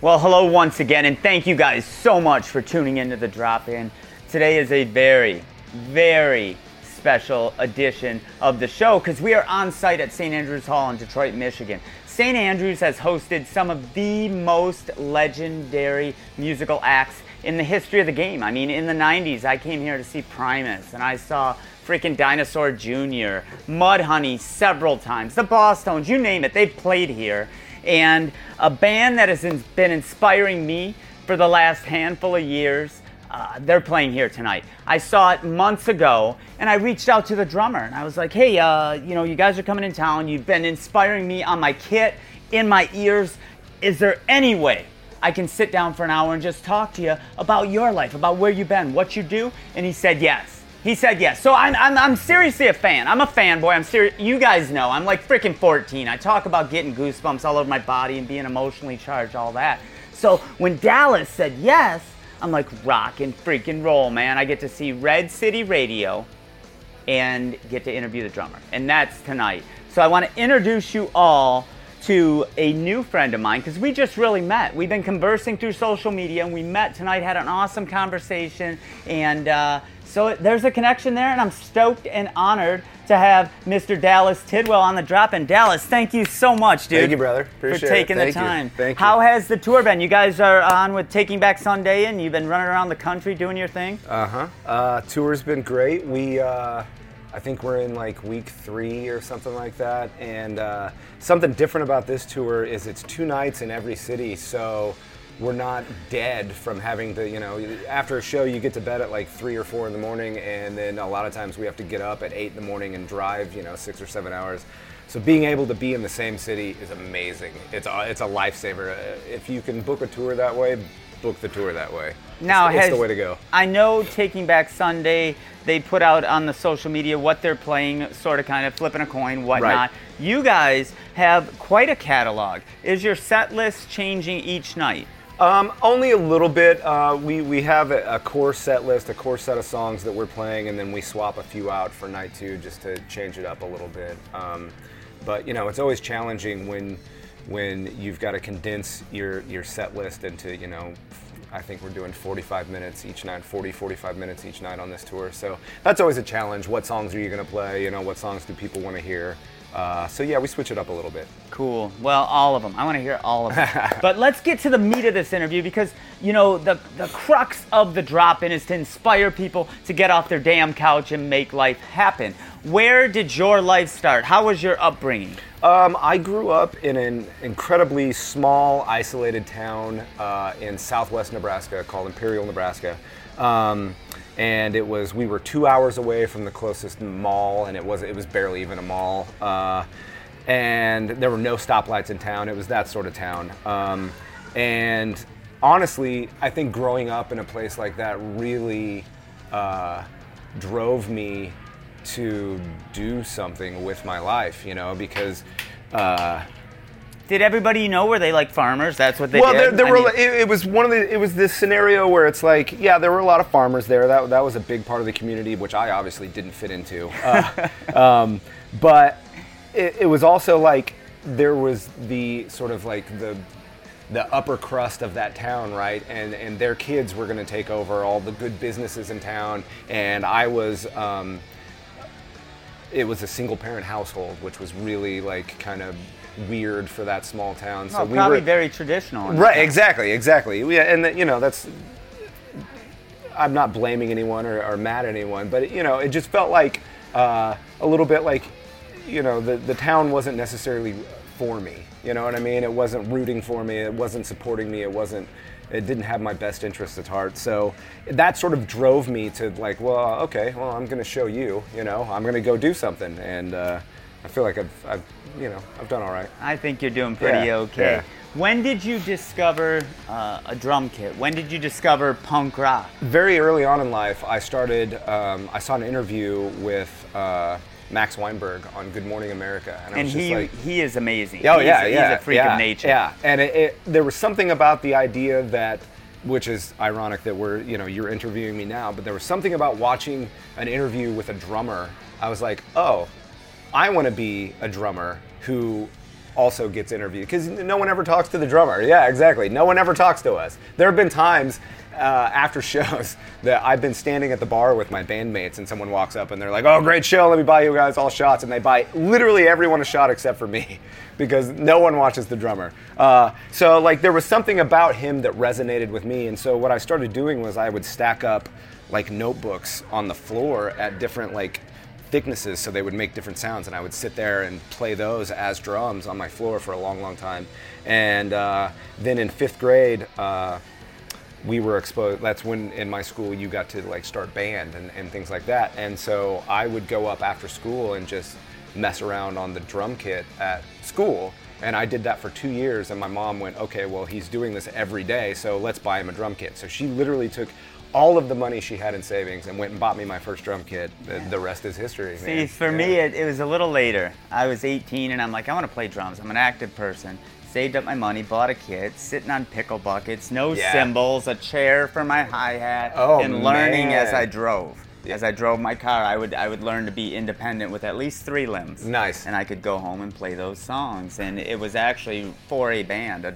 Well, hello once again, and thank you guys so much for tuning into The Drop-In. Today is a very, very special edition of the show because we are on site at St. Andrews Hall in Detroit, Michigan. St. Andrews has hosted some of the most legendary musical acts in the history of the game. I mean, in the 90s, I came here to see Primus, and I saw freaking Dinosaur Jr., Mudhoney several times, the Bosstones, you name it, they've played here. And a band that has been inspiring me for the last handful of years, they're playing here tonight. I saw it months ago, and I reached out to the drummer, and I was like, hey, you guys are coming in town. You've been inspiring me on my kit, in my ears. Is there any way I can sit down for an hour and just talk to you about your life, about where you've been, what you do? And he said yes. He said yes. So I'm seriously a fan. I'm a fanboy. I'm serious. You guys know. I'm like freaking 14. I talk about getting goosebumps all over my body and being emotionally charged, all that. So when Dallas said yes, I'm like, rock and freaking roll, man. I get to see Red City Radio and get to interview the drummer. And that's tonight. So I want to introduce you all to a new friend of mine because we just really met. We've been conversing through social media, and we met tonight, had an awesome conversation, and so there's a connection there, and I'm stoked and honored to have Mr. Dallas Tidwell on The Drop-In. Dallas, thank you so much, dude. Thank you, brother. Appreciate it. For taking the time. Thank you. How has the tour been? You guys are on with Taking Back Sunday, and you've been running around the country doing your thing? Uh-huh. Tour's been great. We I think we're in like week 3 or something like that, and something different about this tour is it's 2 nights in every city, so we're not dead from having to, after a show you get to bed at like 3 or 4 in the morning, and then a lot of times we have to get up at 8 in the morning and drive, 6 or 7 hours. So being able to be in the same city is amazing. It's a lifesaver. If you can book a tour that way, book the tour that way. Now, it's the way to go. I know Taking Back Sunday, they put out on the social media what they're playing, sort of kind of flipping a coin, whatnot. Right. You guys have quite a catalog. Is your set list changing each night? Only a little bit. We have a core set list, a core set of songs that we're playing, and then we swap a few out for night 2 just to change it up a little bit. But it's always challenging when you've got to condense your set list into, I think we're doing 45 minutes each night on this tour. So that's always a challenge. What songs are you going to play? What songs do people want to hear? So yeah, we switch it up a little bit. Cool. Well, all of them. I want to hear all of them. But let's get to the meat of this interview because, the crux of The Drop-In is to inspire people to get off their damn couch and make life happen. Where did your life start? How was your upbringing? I grew up in an incredibly small, isolated town in southwest Nebraska called Imperial, Nebraska. And we were 2 hours away from the closest mall, and it was barely even a mall. And there were no stoplights in town. It was that sort of town. And honestly, I think growing up in a place like that really drove me to do something with my life, because... Did everybody were they like farmers? That's what they did? Well, it was this scenario where it's like, yeah, there were a lot of farmers there. That was a big part of the community, which I obviously didn't fit into. But it was also like there was the sort of like the upper crust of that town, right? And their kids were going to take over all the good businesses in town. And I was... it was a single-parent household, which was really like kind of weird for that small town. So probably very traditional. Right, exactly. Yeah, and that's. I'm not blaming anyone or mad at anyone, but it just felt like a little bit like, the town wasn't necessarily for me. You know what I mean? It wasn't rooting for me. It wasn't supporting me. It didn't have my best interests at heart. So that sort of drove me to like, I'm going to show you, I'm going to go do something. And I feel like I've done all right. I think you're doing pretty okay. Yeah. When did you discover a drum kit? When did you discover punk rock? Very early on in life, I started, I saw an interview with Max Weinberg on Good Morning America. And he is amazing. Oh, yeah. He's a freak of nature. Yeah, and there was something about the idea that, which is ironic that you're interviewing me now, but there was something about watching an interview with a drummer. I was like, I want to be a drummer who also gets interviewed, because no one ever talks to the drummer. Yeah, exactly. No one ever talks to us. There have been times after shows that I've been standing at the bar with my bandmates and someone walks up and they're like, oh, great show, let me buy you guys all shots. And they buy literally everyone a shot except for me, because no one watches the drummer. So like there was something about him that resonated with me. And so what I started doing was I would stack up like notebooks on the floor at different like thicknesses, so they would make different sounds, and I would sit there and play those as drums on my floor for a long, long time. And then in fifth grade, we were exposed. That's when in my school you got to like start band and things like that. And so I would go up after school and just mess around on the drum kit at school. And I did that for 2 years, and my mom went, okay, well, he's doing this every day, so let's buy him a drum kit. So she literally took all of the money she had in savings and went and bought me my first drum kit. The rest is history. See, man. For me, it was a little later. I was 18 and I'm like, I want to play drums. I'm an active person. Saved up my money, bought a kit, sitting on pickle buckets, no cymbals, a chair for my hi-hat, learning as I drove. Yeah. As I drove my car, I would learn to be independent with at least 3 limbs. Nice. And I could go home and play those songs. And it was actually for a band. A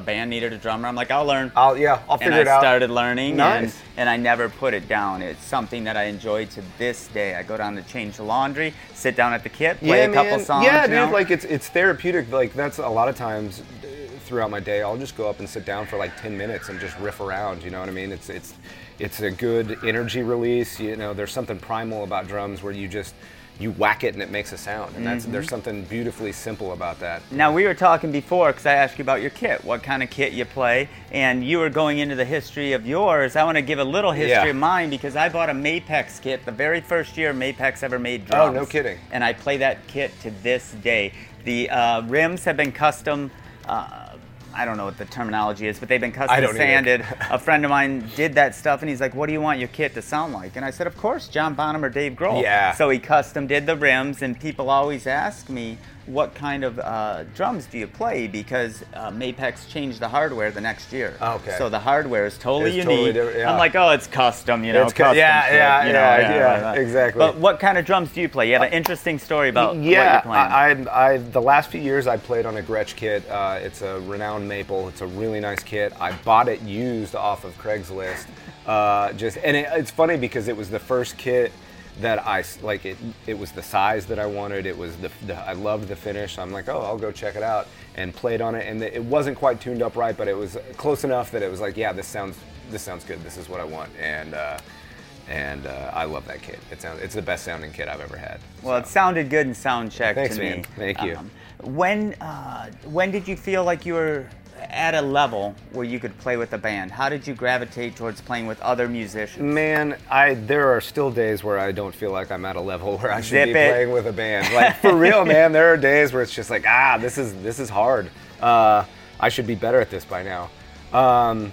band needed a drummer. I'm like, I'll learn. I'll figure it out. And I started learning. Nice. And I never put it down. It's something that I enjoy to this day. I go down to change the laundry, sit down at the kit, play a couple songs. Yeah, dude, like it's therapeutic. Like that's a lot of times throughout my day, I'll just go up and sit down for like 10 minutes and just riff around, you know what I mean? It's a good energy release, you know. There's something primal about drums where you whack it and it makes a sound, and there's something beautifully simple about that. Now we were talking before, because I asked you about your kit, what kind of kit you play, and you were going into the history of yours. I want to give a little history of mine, because I bought a Mapex kit the very first year Mapex ever made drums. Oh, no kidding. And I play that kit to this day. The rims have been custom, I don't know what the terminology is, but they've been custom sanded. A friend of mine did that stuff, and he's like, what do you want your kit to sound like? And I said, of course, John Bonham or Dave Grohl. Yeah. So he custom did the rims, and people always ask me, what kind of drums do you play? Because Mapex changed the hardware the next year. Okay. So the hardware is totally unique. Totally, yeah. I'm like, it's custom, you know. It's custom. Exactly. But what kind of drums do you play? You have an interesting story about what you're playing. Yeah, I the last few years I played on a Gretsch kit. It's a renowned maple. It's a really nice kit. I bought it used off of Craigslist. It's funny because it was the first kit that I like. It was the size that I wanted. It was I loved the finish. So I'm like, I'll go check it out, and played on it. And it wasn't quite tuned up right, but it was close enough that it was like, yeah, this sounds good. This is what I want. And I love that kit. It's the best sounding kit I've ever had. Well, so. It sounded good in sound check to me. Thanks, man. Thank you. When did you feel like you were at a level where you could play with a band? How did you gravitate towards playing with other musicians? Man, there are still days where I don't feel like I'm at a level where I should be playing with a band. Like, for real, man, there are days where it's just like, this is hard. I should be better at this by now. And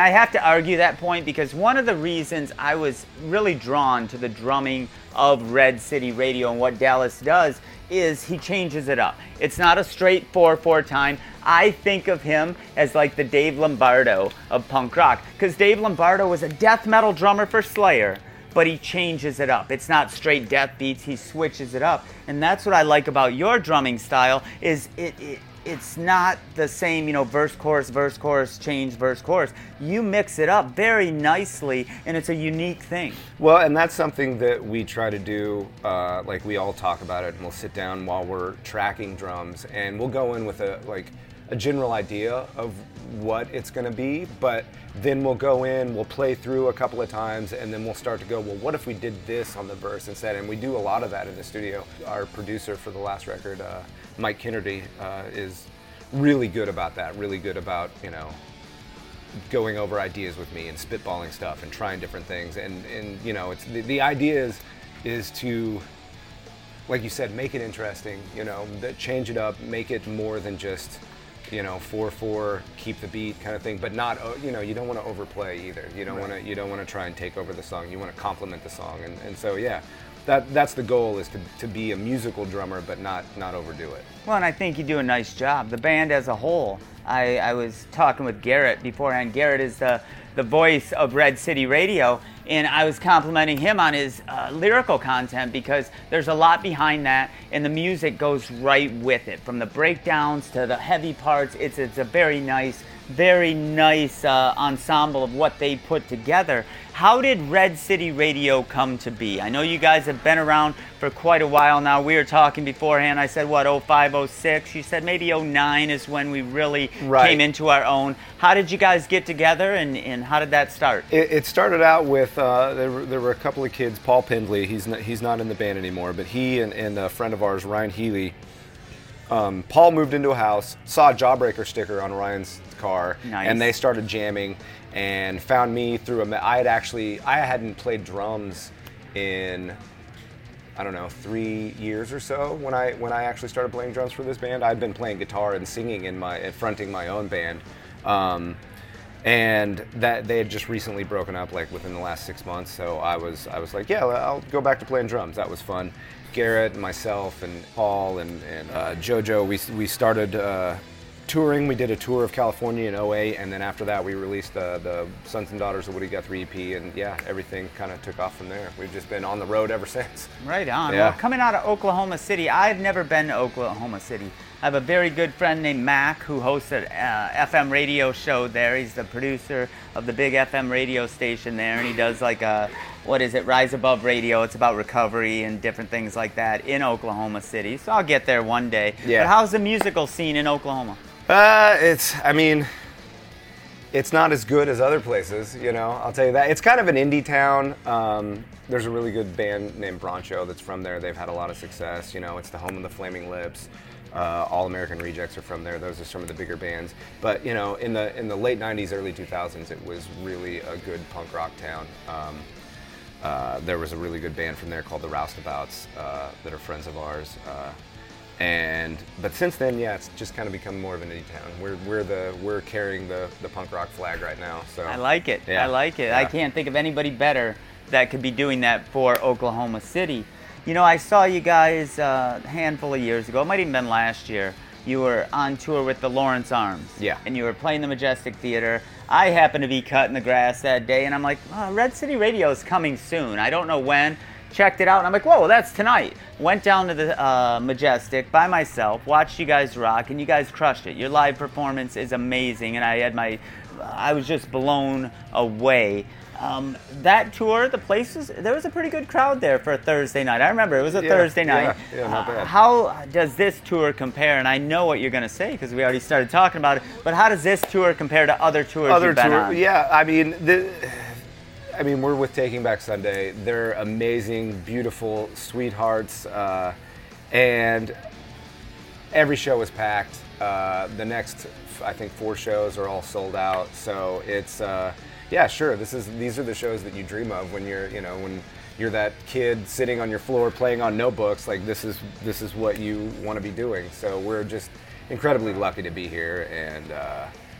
I have to argue that point, because one of the reasons I was really drawn to the drumming of Red City Radio and what Dallas does is he changes it up. It's not a straight 4/4 time. I think of him as like the Dave Lombardo of punk rock, because Dave Lombardo was a death metal drummer for Slayer, but he changes it up. It's not straight death beats, he switches it up. And that's what I like about your drumming style, is it's not the same, you know, verse, chorus, change, verse, chorus. You mix it up very nicely, and it's a unique thing. Well, and that's something that we try to do, like we all talk about it, and we'll sit down while we're tracking drums, and we'll go in with a general idea of what it's gonna be, but then we'll play through a couple of times, and then we'll start to go, well, what if we did this on the verse instead? And we do a lot of that in the studio. Our producer for the last record, Mike Kinnerty, is really good about that, really good about, you know, going over ideas with me and spitballing stuff and trying different things. And you know, it's the idea is to, like you said, make it interesting, you know, change it up, make it more than just, you know, 4/4, keep the beat kind of thing, but not, you know, you don't want to overplay either. You don't want to try and take over the song. You want to complement the song, and so yeah, that's the goal, is to be a musical drummer, but not overdo it. Well, and I think you do a nice job. The band as a whole. I was talking with Garrett beforehand. Garrett is the the voice of Red City Radio, and I was complimenting him on his lyrical content, because there's a lot behind that, and the music goes right with it. From the breakdowns to the heavy parts, it's a very nice ensemble of what they put together. How did Red City Radio come to be? I know you guys have been around for quite a while now. We were talking beforehand. I said, what, 05, 06? You said maybe 09 is when we really came into our own. How did you guys get together, and how did that start? It started out with, there were a couple of kids. Paul Pindley, he's not in the band anymore, but he and a friend of ours, Ryan Healy, Paul moved into a house, saw a Jawbreaker sticker on Ryan's car, and they started jamming and found me through I hadn't played drums in, I don't know, 3 years or so when I actually started playing drums for this band. I'd been playing guitar and singing and fronting my own band, and that they had just recently broken up like within the last 6 months. So I was like, yeah, I'll go back to playing drums. That was fun. Garrett and myself and Paul and JoJo, we started touring. We did a tour of California in 08, and then after that we released the Sons and Daughters of Woody Guthrie EP, and yeah, everything kind of took off from there. We've just been on the road ever since. Right on. Yeah. Well, coming out of Oklahoma City, I've never been to Oklahoma City. I have a very good friend named Mac who hosts an FM radio show there. He's the producer of the big FM radio station there, and he does like a, what is it, Rise Above Radio. It's about recovery and different things like that in Oklahoma City. So I'll get there one day. Yeah. But how's the musical scene in Oklahoma? It's not as good as other places, you know, I'll tell you that. It's kind of an indie town. There's a really good band named Broncho that's from there. They've had a lot of success, you know. It's the home of the Flaming Lips. All American Rejects are from there. Those are some of the bigger bands. But, you know, in the late 90s, early 2000s, it was really a good punk rock town. There was a really good band from there called The Roustabouts that are friends of ours. But since then, yeah, it's just kind of become more of an indie town. We're carrying the punk rock flag right now. So I like it. Yeah. I like it. Yeah. I can't think of anybody better that could be doing that for Oklahoma City. You know, I saw you guys a handful of years ago. It might even been last year. You were on tour with the Lawrence Arms. Yeah. And you were playing the Majestic Theater. I happened to be cutting the grass that day, and I'm like, oh, Red City Radio is coming soon. I don't know when. Checked it out, and I'm like, whoa, that's tonight. Went down to the Majestic by myself, watched you guys rock, and you guys crushed it. Your live performance is amazing, and I was just blown away. That tour, there was a pretty good crowd there for a Thursday night. I remember it was a Thursday night. Yeah, not bad. How does this tour compare? And I know what you're going to say because we already started talking about it, but how does this tour compare to other tours you've been on? Yeah, I mean, we're with Taking Back Sunday. They're amazing, beautiful sweethearts, and every show is packed. The next, I think, 4 shows are all sold out, so it's... yeah, sure. These are the shows that you dream of when you're that kid sitting on your floor playing on notebooks. Like this is what you want to be doing. So we're just incredibly lucky to be here, and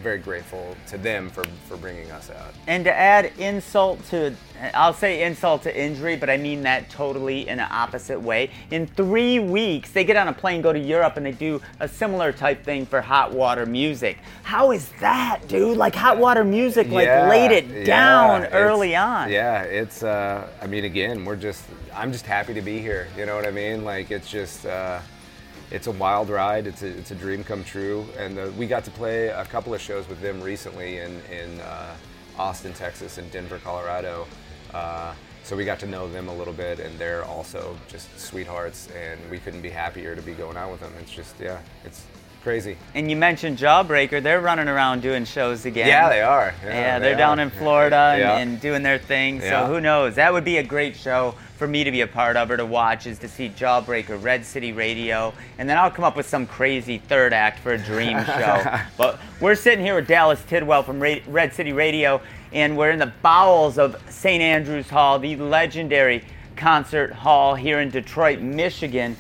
very grateful to them for bringing us out. And to add insult to injury, but I mean that totally in an opposite way. In 3 weeks, they get on a plane, go to Europe, and they do a similar type thing for Hot Water Music. How is that, dude? Like Hot Water Music, laid it down early on. Yeah, it's. Again, I'm just happy to be here. You know what I mean? Like it's just. It's a wild ride. It's a dream come true, and we got to play a couple of shows with them recently in Austin, Texas, and Denver, Colorado. So we got to know them a little bit, and they're also just sweethearts, and we couldn't be happier to be going out with them. It's just it's crazy. And you mentioned Jawbreaker. They're running around doing shows again. Yeah, they are. Yeah, they're down in Florida and doing their thing. So who knows? That would be a great show for me to be a part of or to watch, is to see Jawbreaker, Red City Radio, and then I'll come up with some crazy third act for a dream show. But we're sitting here with Dallas Tidwell from Red City Radio, and we're in the bowels of St. Andrews Hall, the legendary concert hall here in Detroit, Michigan.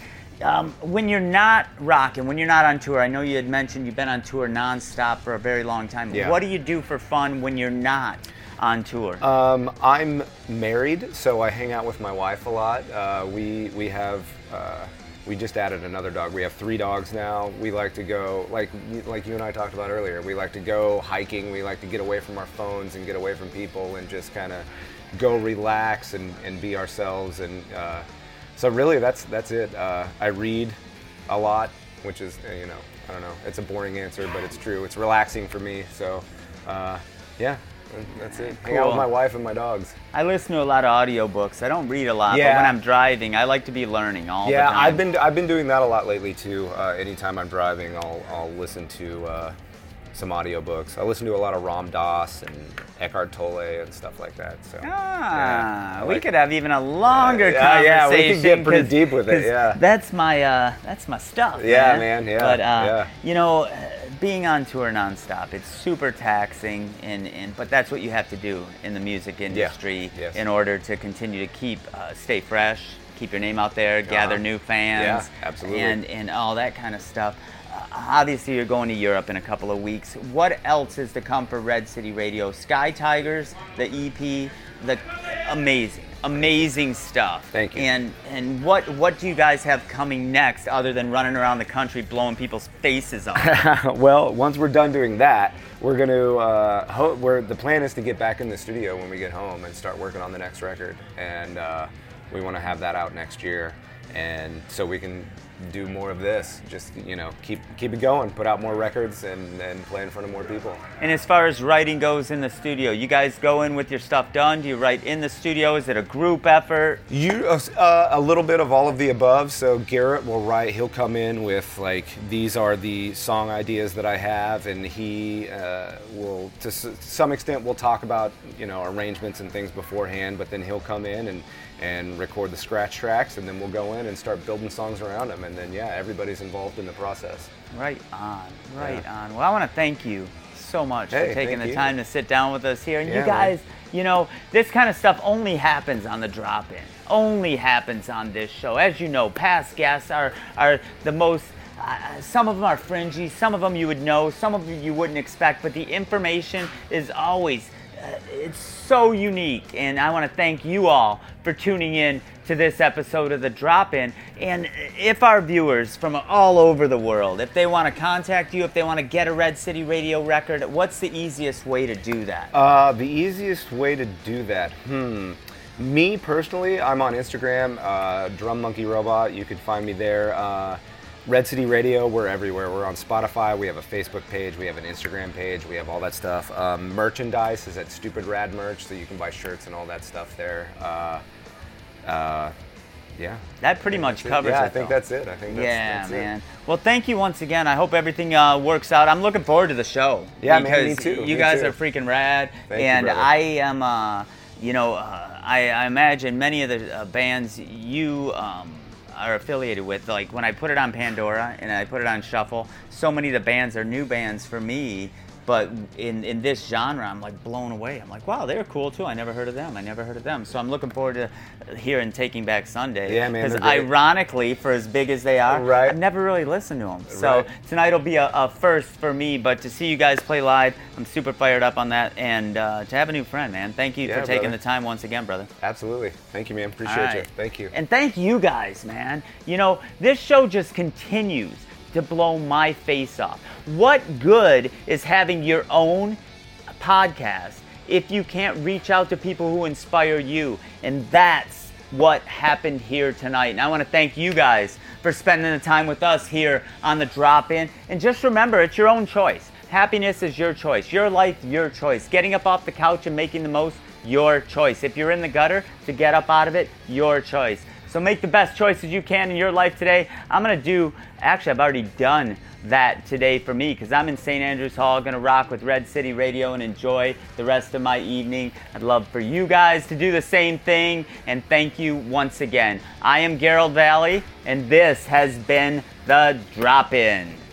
When you're not rocking, when you're not on tour, I know you had mentioned you've been on tour nonstop for a very long time. Yeah. What do you do for fun when you're not on tour? I'm married, so I hang out with my wife a lot. We have We just added another dog. We have 3 dogs now. We like to go, like you and I talked about earlier, we like to go hiking. We like to get away from our phones and get away from people and just kind of go relax and be ourselves. And so really that's it. I read a lot, which is, you know, I don't know. It's a boring answer, but it's true. It's relaxing for me. So yeah. That's it. Cool. Hang out with my wife and my dogs. I listen to a lot of audiobooks. I don't read a lot, but when I'm driving, I like to be learning all the time. Yeah, I've been doing that a lot lately too. Anytime I'm driving, I'll listen to some audiobooks. I listen to a lot of Ram Dass and Eckhart Tolle and stuff like that. So we could have even a longer conversation. Yeah, we could get pretty deep with it. Yeah, that's my stuff. Yeah, man. Yeah, but you know, being on tour nonstop, it's super taxing, but that's what you have to do in the music industry in order to continue to stay fresh, keep your name out there, gather new fans, absolutely, and all that kind of stuff. Obviously, you're going to Europe in a couple of weeks. What else is to come for Red City Radio? Sky Tigers, the EP, the amazing stuff. Thank you. And what do you guys have coming next other than running around the country blowing people's faces off? Well, once we're done doing that, we're going to the plan is to get back in the studio when we get home and start working on the next record. And we want to have that out next year, and so we can do more of this, just, you know, keep it going, put out more records and play in front of more people. And as far as writing goes in the studio, you guys go in with your stuff done? Do you write in the studio? Is it a group effort? A little bit of all of the above. So Garrett will write, he'll come in with like, these are the song ideas that I have, and he will, to some extent, we'll talk about, you know, arrangements and things beforehand, but then he'll come in and record the scratch tracks, and then we'll go in and start building songs around them, and then everybody's involved in the process. Right on. Well, I want to thank you so much for taking the time to sit down with us here. And you guys, you know, this kind of stuff only happens on the drop-in, only happens on this show. As you know, past guests are the most, some of them are fringy, some of them you would know, some of them you wouldn't expect, but the information is always it's so unique, and I want to thank you all for tuning in to this episode of The Drop-In. And if our viewers from all over the world, if they want to contact you, if they want to get a Red City Radio record, what's the easiest way to do that? The easiest way to do that? Me, personally, I'm on Instagram, Drum Monkey Robot. You can find me there. Red City Radio, we're everywhere. We're on Spotify, we have a Facebook page, we have an Instagram page, we have all that stuff. Merchandise is at Stupid Rad Merch, so you can buy shirts and all that stuff there. That pretty much covers it. Yeah, I think that's it. I think that's it. Well, thank you once again. I hope everything works out. I'm looking forward to the show. Yeah, man, me too. You guys are freaking rad. Thank you, brother. I am, I imagine many of the bands you... are affiliated with, like when I put it on Pandora and I put it on Shuffle, so many of the bands are new bands for me, but in this genre I'm like blown away. I'm like, wow, they're cool too. I never heard of them. So I'm looking forward to hearing Taking Back Sunday. Yeah, man. Because ironically, for as big as they are, I've never really listened to them. So tonight will be a first for me, but to see you guys play live, I'm super fired up on that, and to have a new friend, man. Thank you for taking the time once again, brother. Absolutely. Thank you, man. Appreciate you. Thank you. And thank you guys, man. You know, this show just continues to blow my face off. What good is having your own podcast if you can't reach out to people who inspire you? And that's what happened here tonight. And I want to thank you guys for spending the time with us here on The Drop-In. And just remember, it's your own choice. Happiness is your choice. Your life, your choice. Getting up off the couch and making the most, your choice. If you're in the gutter, to get up out of it, your choice. So make the best choices you can in your life today. I've already done that today for me, because I'm in St. Andrews Hall, going to rock with Red City Radio and enjoy the rest of my evening. I'd love for you guys to do the same thing, and thank you once again. I am Garold Vallie, and this has been The Drop-In.